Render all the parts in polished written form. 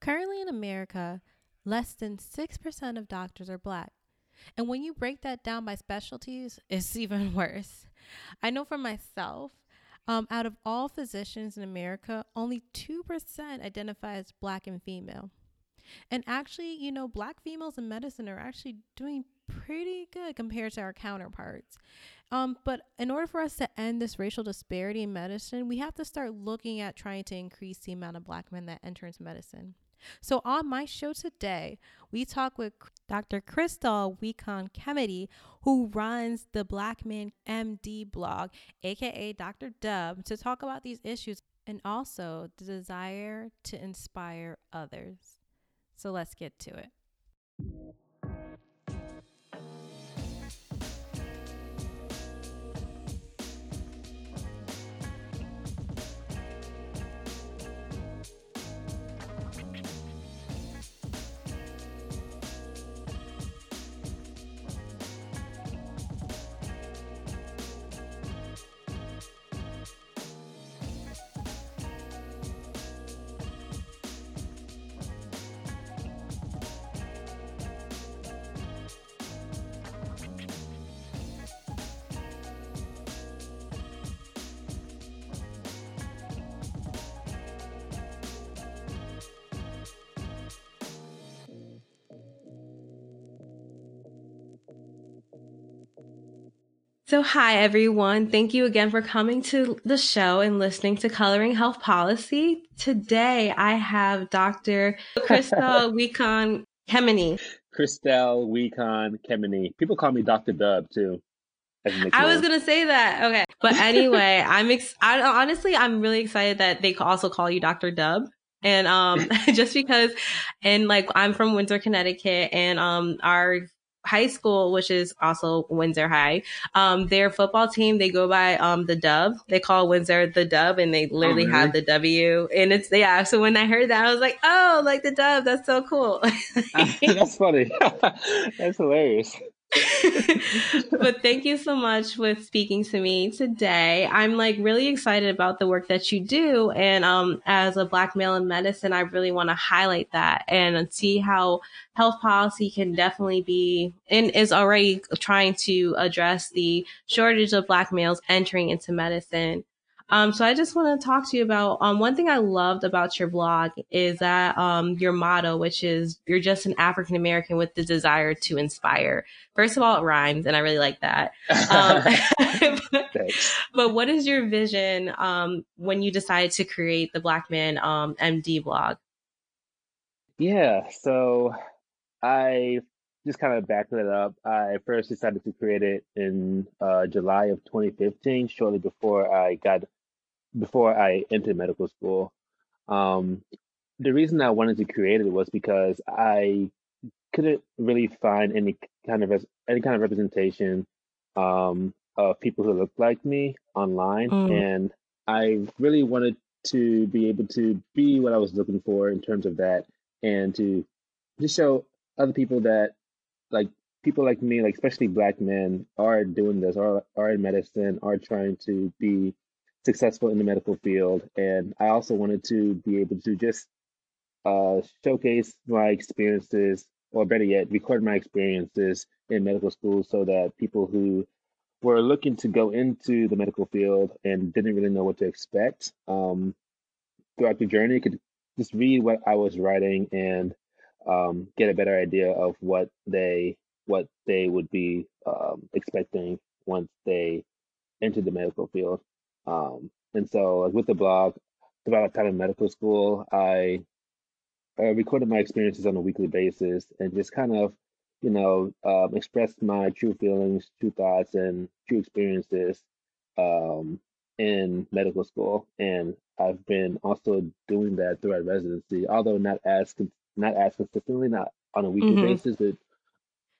Currently in America, less than 6% of doctors are Black. And when you break that down by specialties, it's even worse. I know for myself, out of all physicians in America, only 2% identify as Black and female. And actually, you know, Black females in medicine are actually doing pretty good compared to our counterparts. But in order for us to end this racial disparity in medicine, we have to start looking at trying to increase the amount of Black men that enter into medicine. So on my show today, we talk with Dr. Chrystelle Wecon-Kemedy, who runs the Black Man MD blog, aka Dr. Dub, to talk about these issues and also the desire to inspire others. So let's get to it. So hi, everyone. Thank you again for coming to the show and listening to Coloring Health Policy. Today, I have Dr. Chrystelle Wecon-Kemedy. Chrystelle Wecon-Kemedy. People call me Dr. Dub, too. I was going to say that. Okay. But anyway, I'm really excited that they also call you Dr. Dub. And just because, and like, I'm from Windsor, Connecticut, and our high school, which is also Windsor High, their football team, they go by the Dub. They call Windsor the Dub, and they literally have the W. And it's, yeah, so when I heard that, I was like, oh, like the Dub, that's so cool. That's funny. That's hilarious. But thank you so much for speaking to me today. I'm like really excited about the work that you do. And as a Black male in medicine, I really want to highlight that and see how health policy can definitely be and is already trying to address the shortage of Black males entering into medicine. So I just want to talk to you about one thing I loved about your blog is that your motto, which is you're just an African American with the desire to inspire. First of all, it rhymes, and I really like that. But what is your vision when you decided to create the Black Man MD blog? Yeah, so I just kind of backed it up. I first decided to create it in July of 2015, shortly before I entered medical school. The reason I wanted to create it was because I couldn't really find any kind of representation of people who looked like me online. And I really wanted to be able to be what I was looking for in terms of that, and to just show other people that like people like me, like especially Black men, are doing this, are in medicine, are trying to be successful in the medical field. And I also wanted to be able to just showcase my experiences, or better yet, record my experiences in medical school, so that people who were looking to go into the medical field and didn't really know what to expect throughout the journey could just read what I was writing and get a better idea of what they would be expecting once they entered the medical field. And so, like with the blog, throughout my time in medical school, I recorded my experiences on a weekly basis and just kind of, you know, expressed my true feelings, true thoughts, and true experiences in medical school. And I've been also doing that throughout residency, although not as consistently, not on a weekly basis, but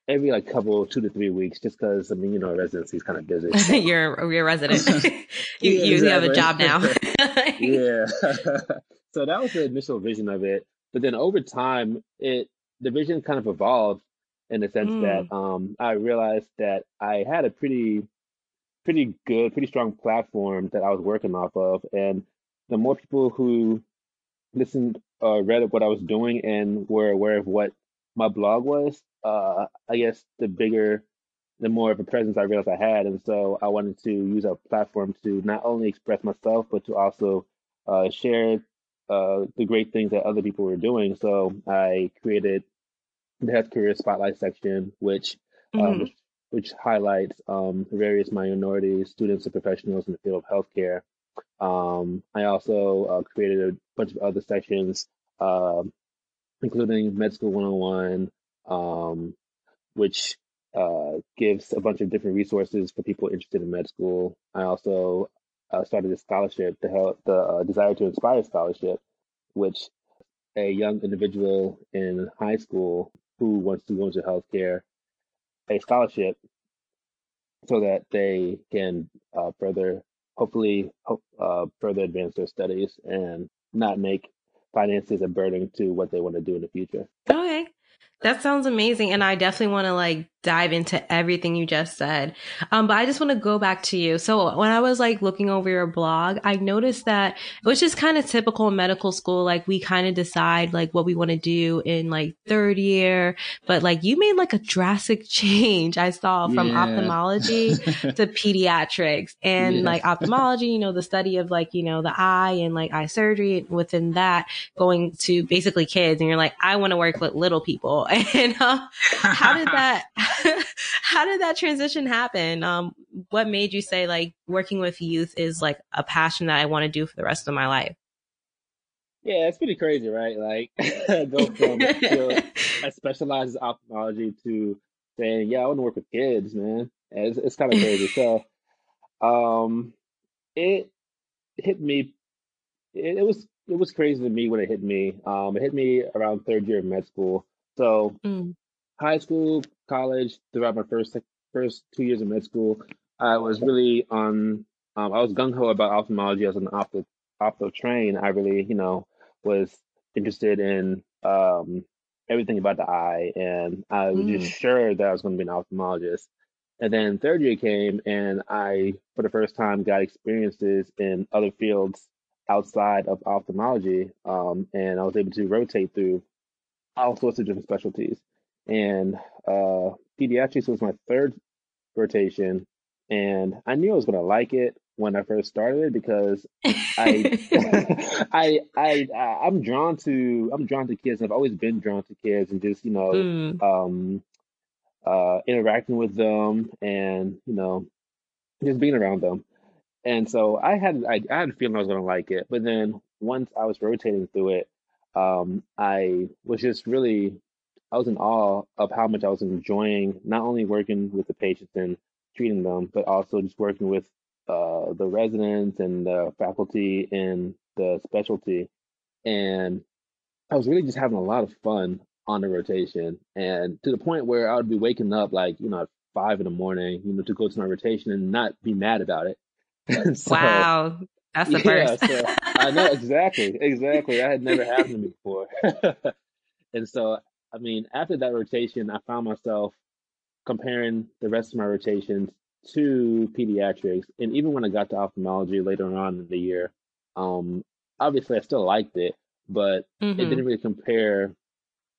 every like couple 2 to 3 weeks, just because, I mean, you know, residency is kind of busy. So. You're a resident. you have a job now. Yeah. So that was the initial vision of it. But then over time, the vision kind of evolved in the sense that I realized that I had a pretty strong platform that I was working off of. And the more people who listened read of what I was doing and were aware of what my blog was, I guess the more of a presence I realized I had. And so I wanted to use a platform to not only express myself, but to also share the great things that other people were doing. So I created the Health Career Spotlight section, which highlights various minorities, students, and professionals in the field of healthcare. I also created a bunch of other sections, including Med School 101, which gives a bunch of different resources for people interested in med school. I also started a scholarship, the Desire to Inspire Scholarship, which a young individual in high school who wants to go into healthcare, a scholarship so that they can further advance their studies and not make finances a burden to what they want to do in the future. Okay. That sounds amazing. And I definitely want to dive into everything you just said. But I just want to go back to you. So when I was looking over your blog, I noticed that it was just kind of typical in medical school. We kind of decide what we want to do in third year, but you made a drastic change. I saw from ophthalmology to pediatrics and ophthalmology, the study of the eye and eye surgery within that going to basically kids. And you're I want to work with little people. And how did that transition happen? What made you say working with youth is a passion that I want to do for the rest of my life? Yeah, it's pretty crazy, right? Go from I specialize in ophthalmology to saying, yeah, I want to work with kids, man. It's kind of crazy. So, it hit me. It was crazy to me when it hit me. It hit me around third year of med school. So high school, college, throughout my first 2 years of med school, I was really on, I was gung-ho about ophthalmology. I was on the opto train. I really, was interested in everything about the eye. And I was just sure that I was going to be an ophthalmologist. And then third year came and I, for the first time, got experiences in other fields outside of ophthalmology. And I was able to rotate through all sorts of different specialties, and pediatrics was my third rotation, and I knew I was gonna like it when I first started it because I'm drawn to kids. I've always been drawn to kids, and just interacting with them and just being around them. And so I had a feeling I was gonna like it, but then once I was rotating through it, I was in awe of how much I was enjoying not only working with the patients and treating them, but also just working with the residents and the faculty in the specialty. And I was really just having a lot of fun on the rotation, and to the point where I would be waking up at 5 in the morning, to go to my rotation and not be mad about it. So, wow. That's the first. So, I know, exactly. That had never happened to me before. And so, I mean, after that rotation, I found myself comparing the rest of my rotations to pediatrics. And even when I got to ophthalmology later on in the year, obviously I still liked it, but it didn't really compare.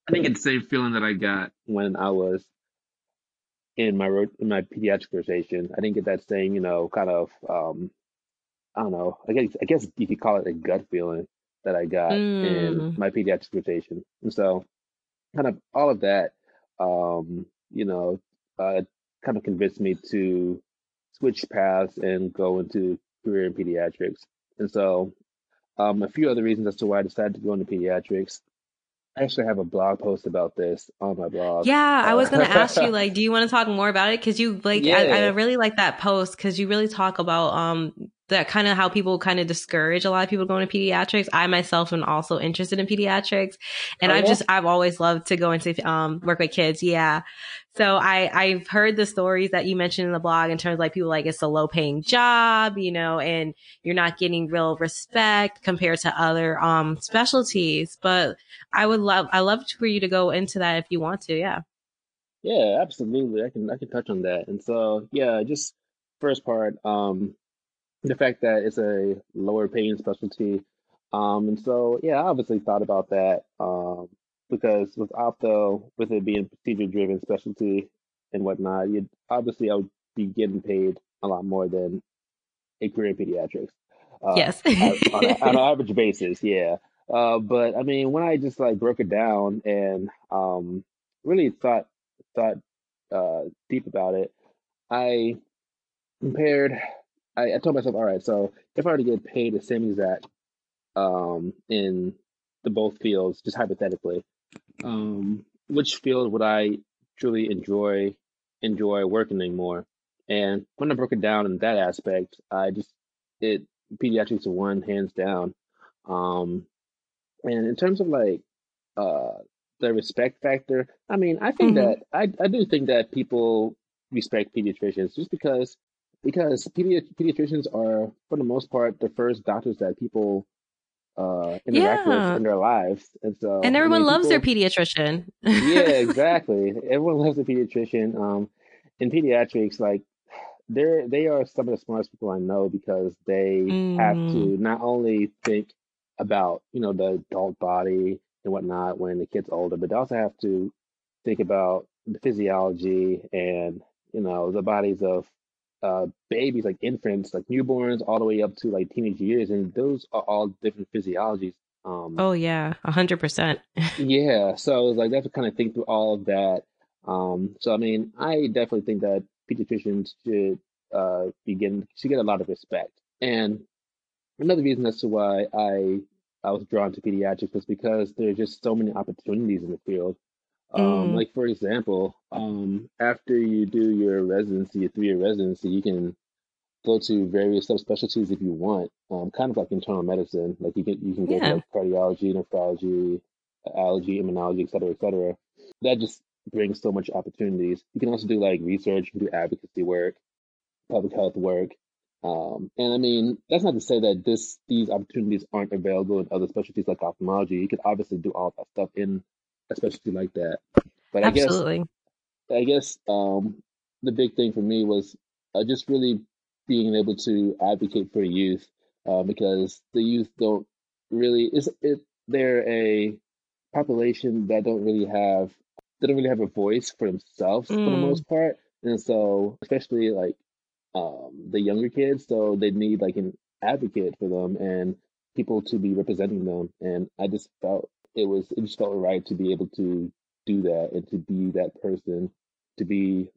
I think it's the same feeling that I got when I was in my pediatric rotation. I didn't get that same, kind of, I don't know. I guess you could call it a gut feeling that I got in my pediatric rotation. And so kind of all of that, kind of convinced me to switch paths and go into career in pediatrics. And so a few other reasons as to why I decided to go into pediatrics. I actually have a blog post about this on my blog. Yeah, I was going to ask you, do you want to talk more about it? Because you, I really like that post because you really talk about that kind of how people kind of discourage a lot of people going to pediatrics. I myself am also interested in pediatrics, and I've always loved to go into work with kids. Yeah. So I've heard the stories that you mentioned in the blog in terms of people it's a low paying job, and you're not getting real respect compared to other specialties. But I love for you to go into that if you want to. Yeah. Yeah, absolutely. I can touch on that. And so, yeah, just first part, the fact that it's a lower paying specialty And so, yeah, I obviously thought about that because with opto, with it being procedure-driven specialty and whatnot, obviously I would be getting paid a lot more than a career in pediatrics. Yes. on an average basis, yeah. But I mean, when I just like broke it down and really thought deep about it, I told myself, all right, so if I were to get paid the same exact in the both fields, just hypothetically, which field would I truly enjoy working in more? And when I broke it down in that aspect, pediatrics won hands down. And in terms of like the respect factor, I mean, I think that I do think that people respect pediatricians just because pediatricians are, for the most part, the first doctors that people interact with in their lives, and everyone loves their pediatrician. Yeah, exactly. Everyone loves a pediatrician. In pediatrics, like they are some of the smartest people I know because they have to not only think about the adult body and whatnot when the kid's older, but they also have to think about the physiology and the bodies of babies, like infants, like newborns, all the way up to like teenage years, and those are all different physiologies. 100%. Yeah, so like I have to kind of think through all of that. So I mean, I definitely think that pediatricians should get a lot of respect. And another reason as to why I was drawn to pediatrics was because there's just so many opportunities in the field. Like, for example, after you do your residency, your 3-year residency, you can go to various subspecialties if you want, kind of like internal medicine. Like, you can go to like cardiology, nephrology, allergy, immunology, et cetera, et cetera. That just brings so much opportunities. You can also do like research, you can do advocacy work, public health work. And I mean, that's not to say that these opportunities aren't available in other specialties like ophthalmology. You could obviously do all that stuff in a specialty like that. But I guess the big thing for me was just really being able to advocate for youth, because the youth don't really they're a population that don't really have a voice for themselves for the most part, and so especially like the younger kids, so they need like an advocate for them and people to be representing them. And I just felt it just felt right to be able to do that and to be that person, to be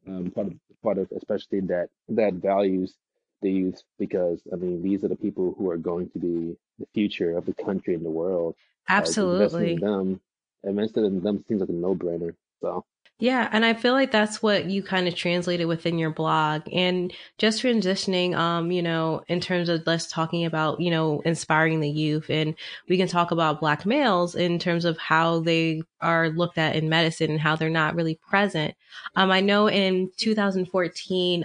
part of especially that values the youth, because I mean, these are the people who are going to be the future of the country and the world. Absolutely. Investing in them seems like a no-brainer. So yeah, and I feel like that's what you kind of translated within your blog. And just transitioning, in terms of us talking about, inspiring the youth, and we can talk about Black males in terms of how they are looked at in medicine and how they're not really present. I know in 2014,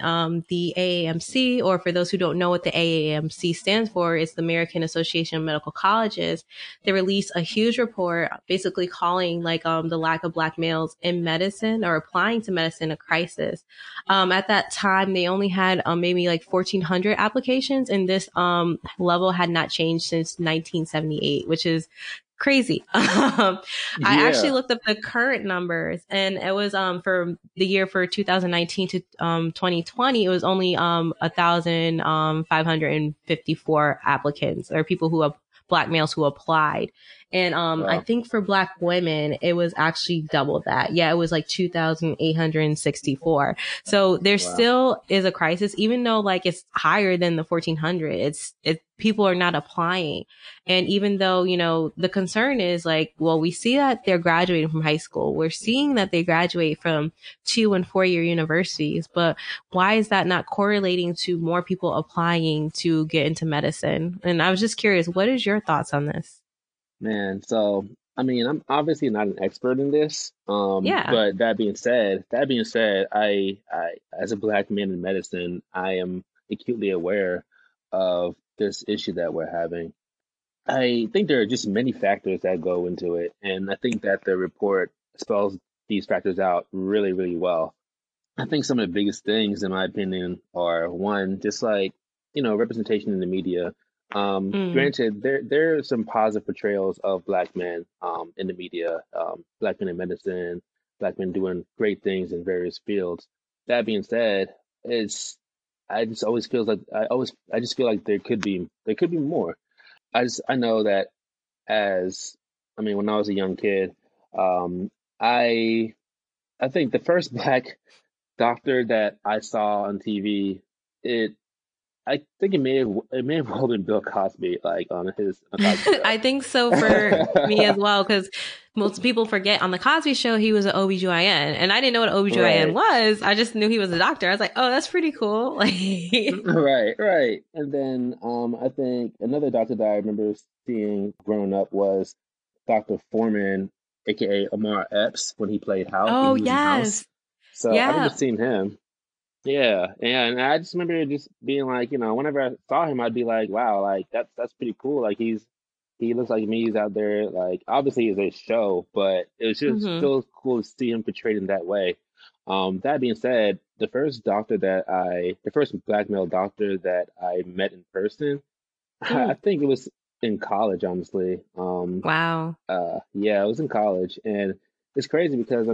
the AAMC, or for those who don't know what the AAMC stands for, it's the American Association of Medical Colleges. They released a huge report basically calling the lack of Black males in medicine or applying to medicine a crisis. At that time, they only had maybe like 1,400 applications, and this level had not changed since 1978, which is crazy. I actually looked up the current numbers, and it was for the year for 2019 to 2020, it was only 1,554 applicants, or people who have Black males who applied. And wow. I think for Black women, it was actually double that. Yeah, it was like 2,864. So there still is a crisis, even though like it's higher than the 1,400. People are not applying. And even though, the concern is like, well, we see that they're graduating from high school. We're seeing that they graduate from 2- and 4-year universities. But why is that not correlating to more people applying to get into medicine? And I was just curious, what is your thoughts on this? Man, so I mean, I'm obviously not an expert in this. But that being said, I as a Black man in medicine, I am acutely aware of this issue that we're having. I think there are just many factors that go into it, and I think that the report spells these factors out really, really well. I think some of the biggest things, in my opinion, are one, just like representation in the media. Granted, there are some positive portrayals of Black men in the media, Black men in medicine, Black men doing great things in various fields. That being said, I just feel like there could be more. I know that when I was a young kid, I think the first Black doctor that I saw on TV, I think it may have been Bill Cosby, like on his. I think so for me as well, because most people forget on the Cosby Show he was an OBGYN, and I didn't know what OBGYN was. I just knew he was a doctor. I was like, oh, that's pretty cool. Right. And then I think another doctor that I remember seeing growing up was Dr. Foreman, aka Omar Epps, when he played House. Oh yes, House. So yeah. I remember seeing him. Yeah, and I just remember just being like, whenever I saw him, I'd be like, wow, like that's pretty cool. Like he looks like me. He's out there. Like obviously, it's a show, but it was just so cool to see him portrayed in that way. That being said, the first Black male doctor that I met in person, I think it was in college. Honestly, wow. Yeah, it was in college, and it's crazy because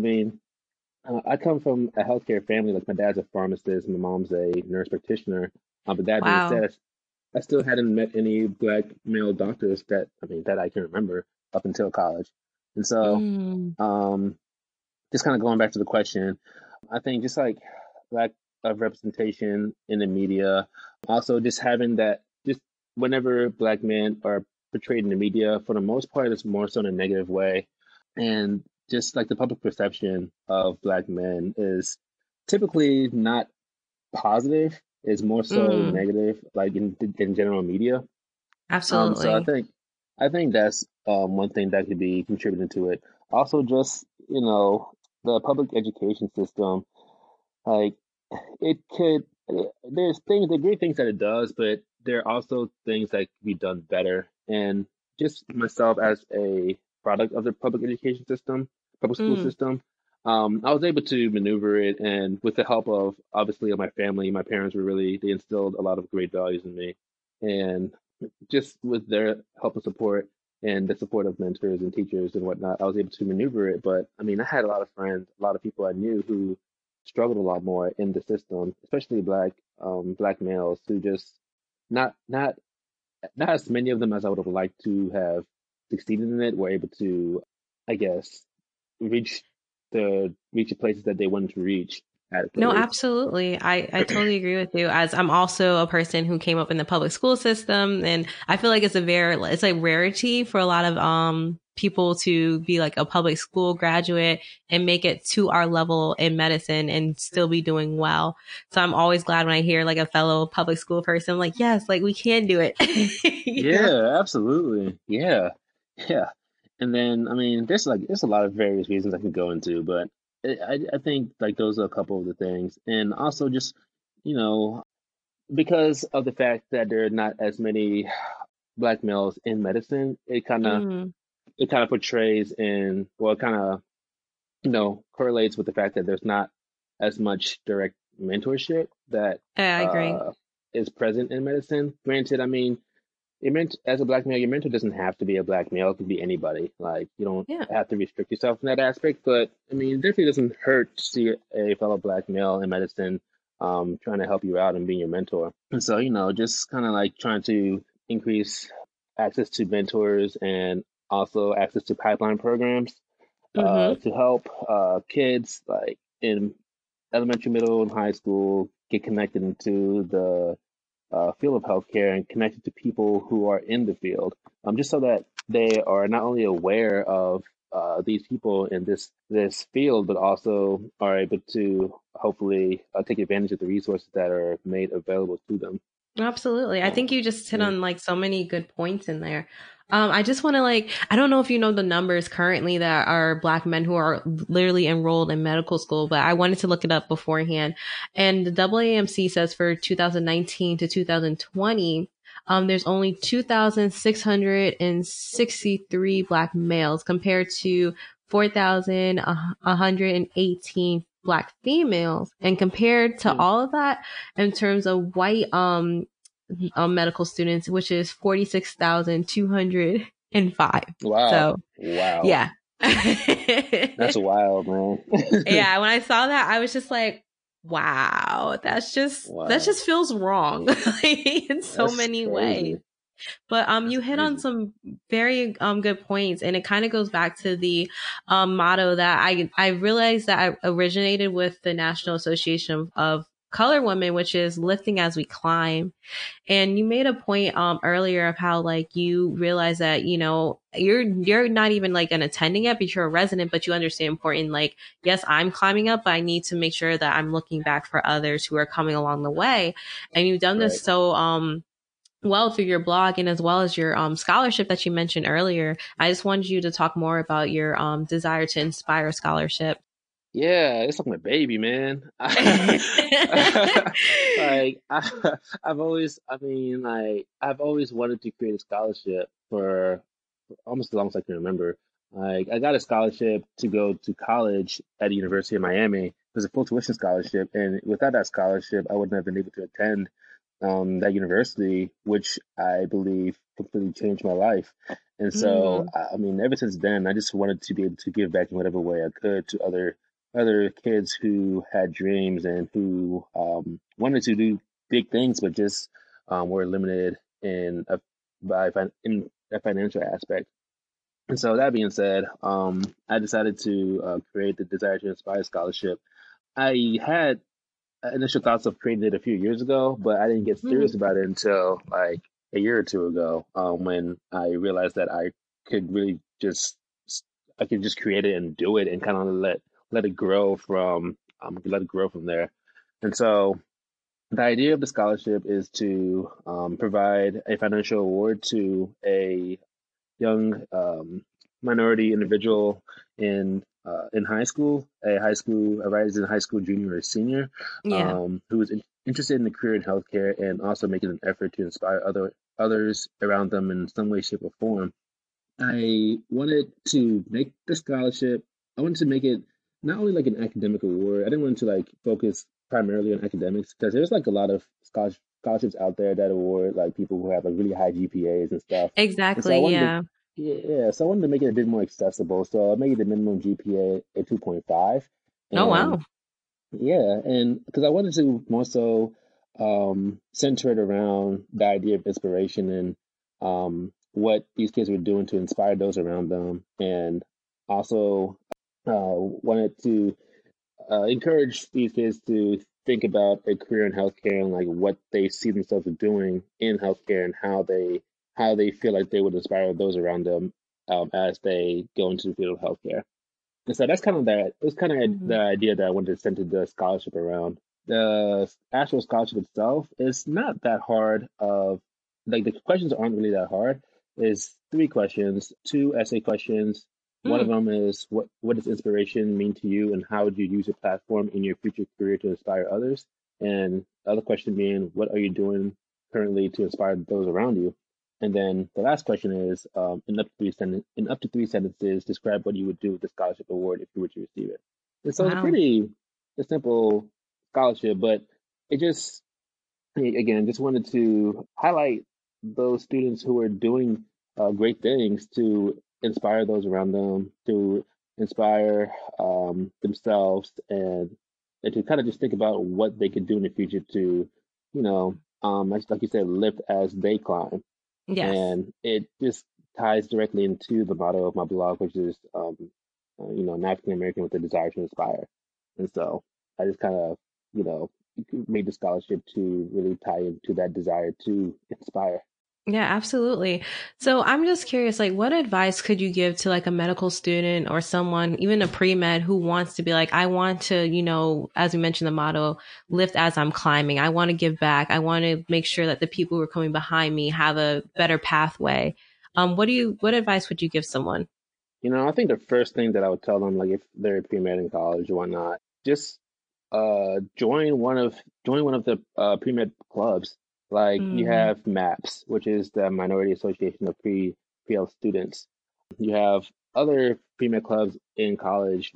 I come from a healthcare family. Like my dad's a pharmacist, my mom's a nurse practitioner. But that being said, I still hadn't met any Black male doctors that I can remember up until college. And so, just kind of going back to the question, I think just like lack of representation in the media, also just having that. Just whenever Black men are portrayed in the media, for the most part, it's more so in a negative way, and just like the public perception of Black men is typically not positive, is more so negative, like in general media. Absolutely. So I think that's one thing that could be contributing to it. Also, just the public education system, like there are great things that it does, but there are also things that could be done better. And just myself as a product of the public education system, public school system. I was able to maneuver it, and with the help of obviously my family, my parents they instilled a lot of great values in me, and just with their help and support and the support of mentors and teachers and whatnot, I was able to maneuver it. But I had a lot of friends, a lot of people I knew who struggled a lot more in the system, especially Black males who just not as many of them as I would have liked to have succeeded in it, were able to, I guess, reach the places that they wanted to reach. No, absolutely. I totally agree with you, as I'm also a person who came up in the public school system. And I feel like it's a rarity for a lot of people to be like a public school graduate and make it to our level in medicine and still be doing well. So I'm always glad when I hear like a fellow public school person, I'm like, yes, like we can do it. Yeah, absolutely. Yeah. And then, there's a lot of various reasons I can go into, but I think like those are a couple of the things. And also just, because of the fact that there are not as many Black males in medicine, it kind of portrays correlates with the fact that there's not as much direct mentorship that I agree is present in medicine. Granted, as a Black male, your mentor doesn't have to be a Black male. It could be anybody. Like, you don't have to restrict yourself in that aspect. But, it definitely doesn't hurt to see a fellow Black male in medicine trying to help you out and being your mentor. And so, just kind of like trying to increase access to mentors and also access to pipeline programs to help kids like in elementary, middle, and high school get connected into the field of healthcare and connected to people who are in the field, just so that they are not only aware of these people in this field, but also are able to hopefully take advantage of the resources that are made available to them. Absolutely. I think you just hit on like so many good points in there. I just want to I don't know if you know the numbers currently that are Black men who are literally enrolled in medical school, but I wanted to look it up beforehand. And the AAMC says for 2019 to 2020, there's only 2,663 Black males compared to 4,118 Black females. And compared to all of that, in terms of white medical students, which is 46,205. Wow. So, wow. Yeah. That's wild, man. Yeah. When I saw that, I was just like, wow, that just feels wrong in so that's many crazy. Ways. But you hit on some very good points, and it kind of goes back to the motto that I realized that I originated with the National Association of Color Women, which is lifting as we climb. And you made a point earlier of how like you realize that, you know, you're not even like an attending yet, but you're a resident, but you understand important, like, yes, I'm climbing up, but I need to make sure that I'm looking back for others who are coming along the way. And you've done this so well through your blog and as well as your scholarship that you mentioned earlier. I just wanted you to talk more about your Desire to Inspire Scholarship. Yeah, it's like my baby, man. Like I've always wanted to create a scholarship for almost as long as I can remember. Like I got a scholarship to go to college at the University of Miami. It was a full tuition scholarship, and without that scholarship, I wouldn't have been able to attend that university, which I believe completely changed my life. And so, I mean, ever since then, I just wanted to be able to give back in whatever way I could to other kids who had dreams and who wanted to do big things, but just were limited in a financial aspect. And so, that being said, I decided to create the Desire to Inspire Scholarship. I had initial thoughts of creating it a few years ago, but I didn't get serious about it until like a year or two ago, when I realized that I could just create it and do it and kind of let it grow from there. And so the idea of the scholarship is to provide a financial award to a young minority individual in high school, a high school junior or senior, who is interested in the career in healthcare and also making an effort to inspire others around them in some way, shape, or form. I wanted to make it not only like an academic award. I didn't want to like focus primarily on academics, because there's like a lot of scholarships out there that award like people who have like really high GPAs and stuff. Exactly. And so so I wanted to make it a bit more accessible. So I made the minimum GPA at 2.5. Oh, wow. Yeah, and because I wanted to more so center it around the idea of inspiration and what these kids were doing to inspire those around them, and also wanted to encourage these kids to think about a career in healthcare and like what they see themselves doing in healthcare and how they feel like they would inspire those around them as they go into the field of healthcare. And so that's kind of that. It was kind of the idea that I wanted to center the scholarship around. The actual scholarship itself is not that hard. The questions aren't really that hard. It's 3 questions, 2 essay questions. One of them is what does inspiration mean to you, and how would you use your platform in your future career to inspire others? And the other question being, what are you doing currently to inspire those around you? And then the last question is, in up to 3 sentences, describe what you would do with the scholarship award if you were to receive it. And so it's a simple scholarship, but it just wanted to highlight those students who are doing great things to inspire those around them, to inspire themselves, and to kind of just think about what they could do in the future to, you know, like you said, lift as they climb. Yes. And it just ties directly into the motto of my blog, which is, an African American with a desire to inspire. And so I just kind of, you know, made the scholarship to really tie into that desire to inspire. Yeah, absolutely. So I'm just curious, like, what advice could you give to like a medical student or someone, even a pre-med, who wants to be like, I want to, you know, as we mentioned, the motto, lift as I'm climbing. I want to give back. I want to make sure that the people who are coming behind me have a better pathway. What advice would you give someone? You know, I think the first thing that I would tell them, like if they're pre-med in college or whatnot, just join one of the pre-med clubs. Like you have MAPS, which is the Minority Association of Pre-PL Students. You have other pre-med clubs in college.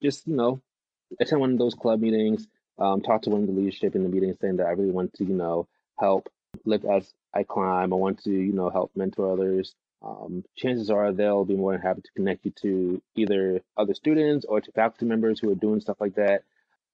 Just, you know, attend one of those club meetings, talk to one of the leadership in the meeting saying that I really want to, you know, help live as I climb. I want to, you know, help mentor others. Chances are they'll be more than happy to connect you to either other students or to faculty members who are doing stuff like that.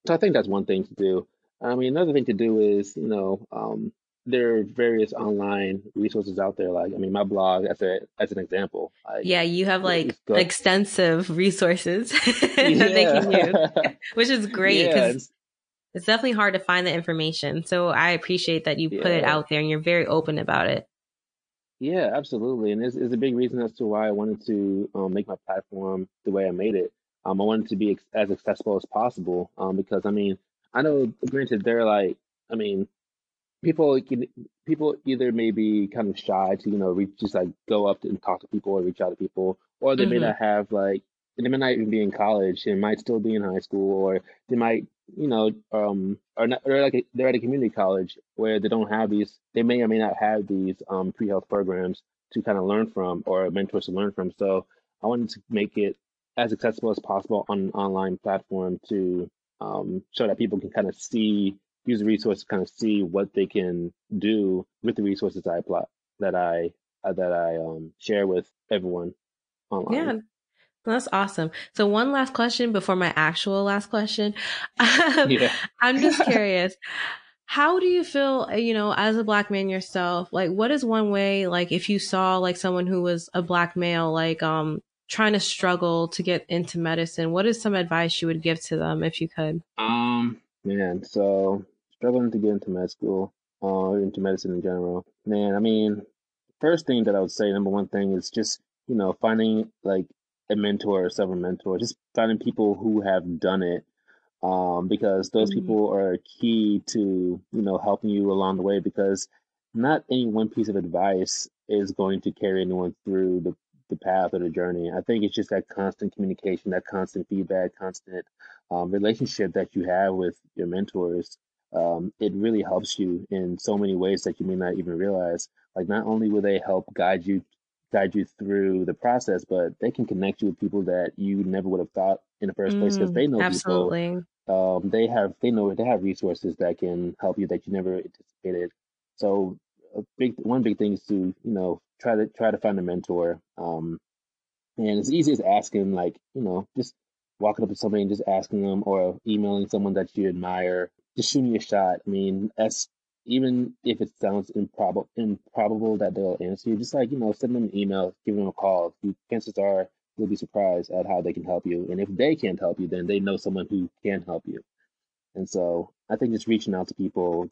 So I think that's one thing to do. I mean, another thing to do is, you know, there are various online resources out there. Like, I mean, my blog as an example. Yeah, you have like extensive resources that they can use, which is great because it's definitely hard to find the information. So I appreciate that you put it out there and you're very open about it. Yeah, absolutely. And this is a big reason as to why I wanted to make my platform the way I made it. I wanted to be as accessible as possible because, I mean, I know, granted, they're like, I mean, people either may be kind of shy to, you know, just like go up and talk to people or reach out to people, or they may not have like, they may not even be in college, they might still be in high school, or they might, you know, they're at a community college where they don't have these, they may or may not have these pre-health programs to kind of learn from or mentors to learn from. So I wanted to make it as accessible as possible on an online platform to show that people can kind of see, use the resource to kind of see what they can do with the resources I apply, that I share with everyone online. Yeah. That's awesome. So one last question before my actual last question. I'm just curious, how do you feel, you know, as a Black man yourself, like what is one way, like if you saw like someone who was a Black male, like trying to struggle to get into medicine, what is some advice you would give to them if you could? Man, so struggling to get into med school or into medicine in general, man, I mean, first thing that I would say, number one thing is just, you know, finding like a mentor or several mentors, just finding people who have done it, because those people are key to, you know, helping you along the way, because not any one piece of advice is going to carry anyone through the path or the journey. I think it's just that constant communication, that constant feedback, constant relationship that you have with your mentors. It really helps you in so many ways that you may not even realize. Like, not only will they help guide you through the process, but they can connect you with people that you never would have thought in the first place, because they know people. They have resources that can help you that you never anticipated. So one big thing is to, you know, try to find a mentor. And as easy as asking, like, you know, just walking up to somebody and just asking them, or emailing someone that you admire, just shooting your shot. I mean, even if it sounds improbable that they'll answer you, just like, you know, send them an email, give them a call. Chances are you'll be surprised at how they can help you. And if they can't help you, then they know someone who can help you. And so I think just reaching out to people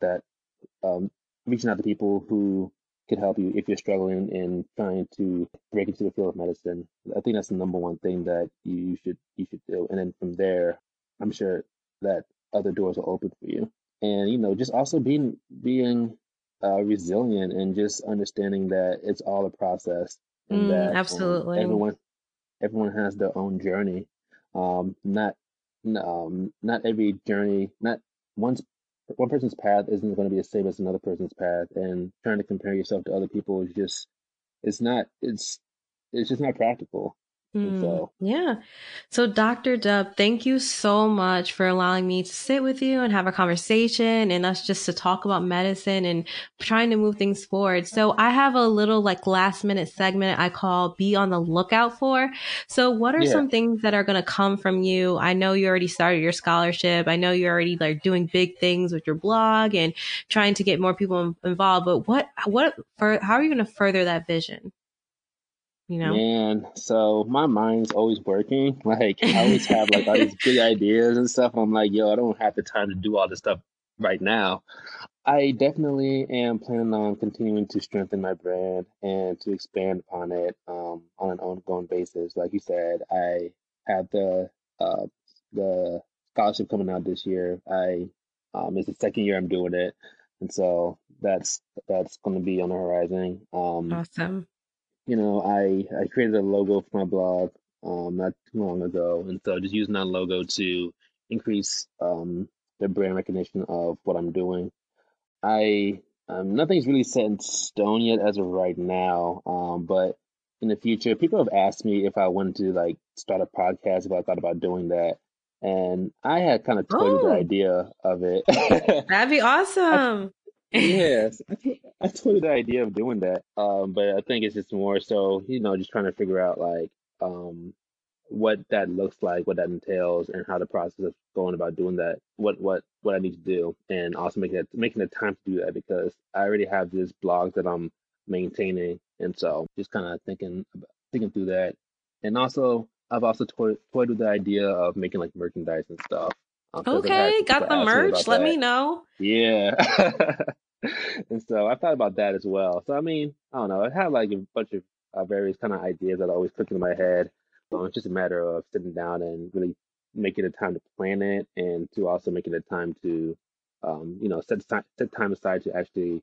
who could help you if you're struggling and trying to break into the field of medicine. I think that's the number one thing that you should do. And then from there, I'm sure that other doors will open for you. And, you know, just also being resilient and just understanding that it's all a process, and that absolutely everyone has their own journey. Not every journey, not one person's path isn't going to be the same as another person's path. And trying to compare yourself to other people is just, it's just not practical. Yeah. So Dr. Dub, thank you so much for allowing me to sit with you and have a conversation, and us just to talk about medicine and trying to move things forward. So I have a little like last minute segment I call Be on the Lookout For. So what are some things that are going to come from you? I know you already started your scholarship. I know you're already like doing big things with your blog and trying to get more people involved, but how are you going to further that vision? You know? Man, so my mind's always working. Like, I always have like all these big ideas and stuff. I'm like, yo, I don't have the time to do all this stuff right now. I definitely am planning on continuing to strengthen my brand and to expand upon it on an ongoing basis. Like you said, I have the scholarship coming out this year. It's the second year I'm doing it, and so that's going to be on the horizon. Awesome. You know, I created a logo for my blog not too long ago. And so just using that logo to increase the brand recognition of what I'm doing. Nothing's really set in stone yet as of right now. But in the future, people have asked me if I wanted to like start a podcast, if I thought about doing that. And I had kind of toyed with the idea of it. That'd be awesome. Yes, I told you the idea of doing that, but I think it's just more so, just trying to figure out like what that looks like, what that entails, and how the process of going about doing that, what I need to do, and also making the time to do that, because I already have this blog that I'm maintaining, and so just kind of thinking through that, and also I've also toyed with the idea of making like merchandise and stuff. Okay, got the merch. Let me know. Yeah. And so I thought about that as well. So, I mean, I don't know. I had like a bunch of various kind of ideas that I always click in my head. It's just a matter of sitting down and really making the time to plan it, and to also making the time to, set time aside to actually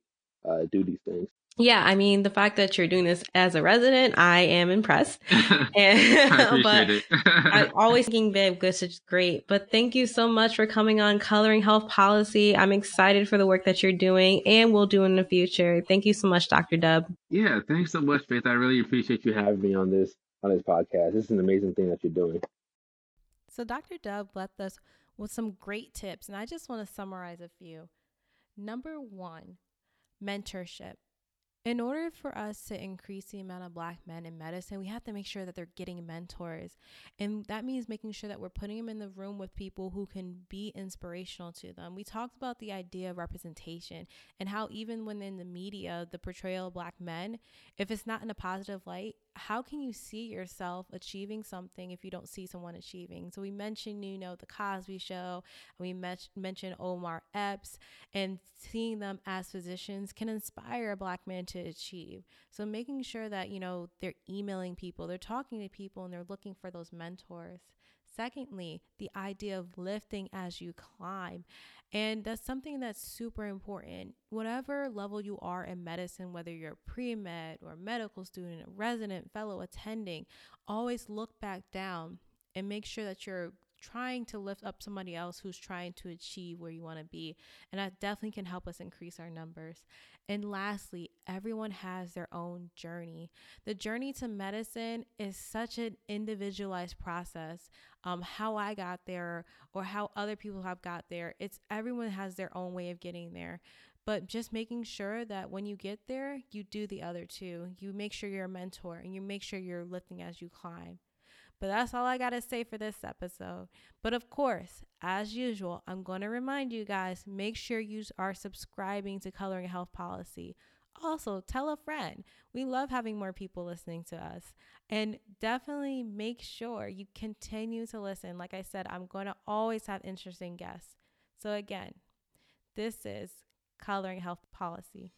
do these things. Yeah, I mean, the fact that you're doing this as a resident, I am impressed. And, I appreciate it. I'm always thinking, babe, this is great. But thank you so much for coming on Coloring Health Policy. I'm excited for the work that you're doing and will do in the future. Thank you so much, Dr. Dub. Yeah, thanks so much, Faith. I really appreciate you having me on this podcast. This is an amazing thing that you're doing. So Dr. Dub left us with some great tips, and I just want to summarize a few. Number one, mentorship. In order for us to increase the amount of Black men in medicine, we have to make sure that they're getting mentors. And that means making sure that we're putting them in the room with people who can be inspirational to them. We talked about the idea of representation and how even when in the media, the portrayal of Black men, if it's not in a positive light, how can you see yourself achieving something if you don't see someone achieving? So we mentioned, The Cosby Show, and we mentioned Omar Epps, and seeing them as physicians can inspire a Black man to achieve. So making sure that, they're emailing people, they're talking to people, and they're looking for those mentors. Secondly, the idea of lifting as you climb. And that's something that's super important. Whatever level you are in medicine, whether you're a pre-med or a medical student, a resident, fellow, attending, always look back down and make sure that you're trying to lift up somebody else who's trying to achieve where you want to be. And that definitely can help us increase our numbers. And lastly, everyone has their own journey. The journey to medicine is such an individualized process. How I got there or how other people have got there, everyone has their own way of getting there. But just making sure that when you get there, you do the other two. You make sure you're a mentor and you make sure you're lifting as you climb. But that's all I got to say for this episode. But of course, as usual, I'm going to remind you guys, make sure you are subscribing to Coloring Health Policy. Also, tell a friend. We love having more people listening to us. And definitely make sure you continue to listen. Like I said, I'm going to always have interesting guests. So again, this is Coloring Health Policy.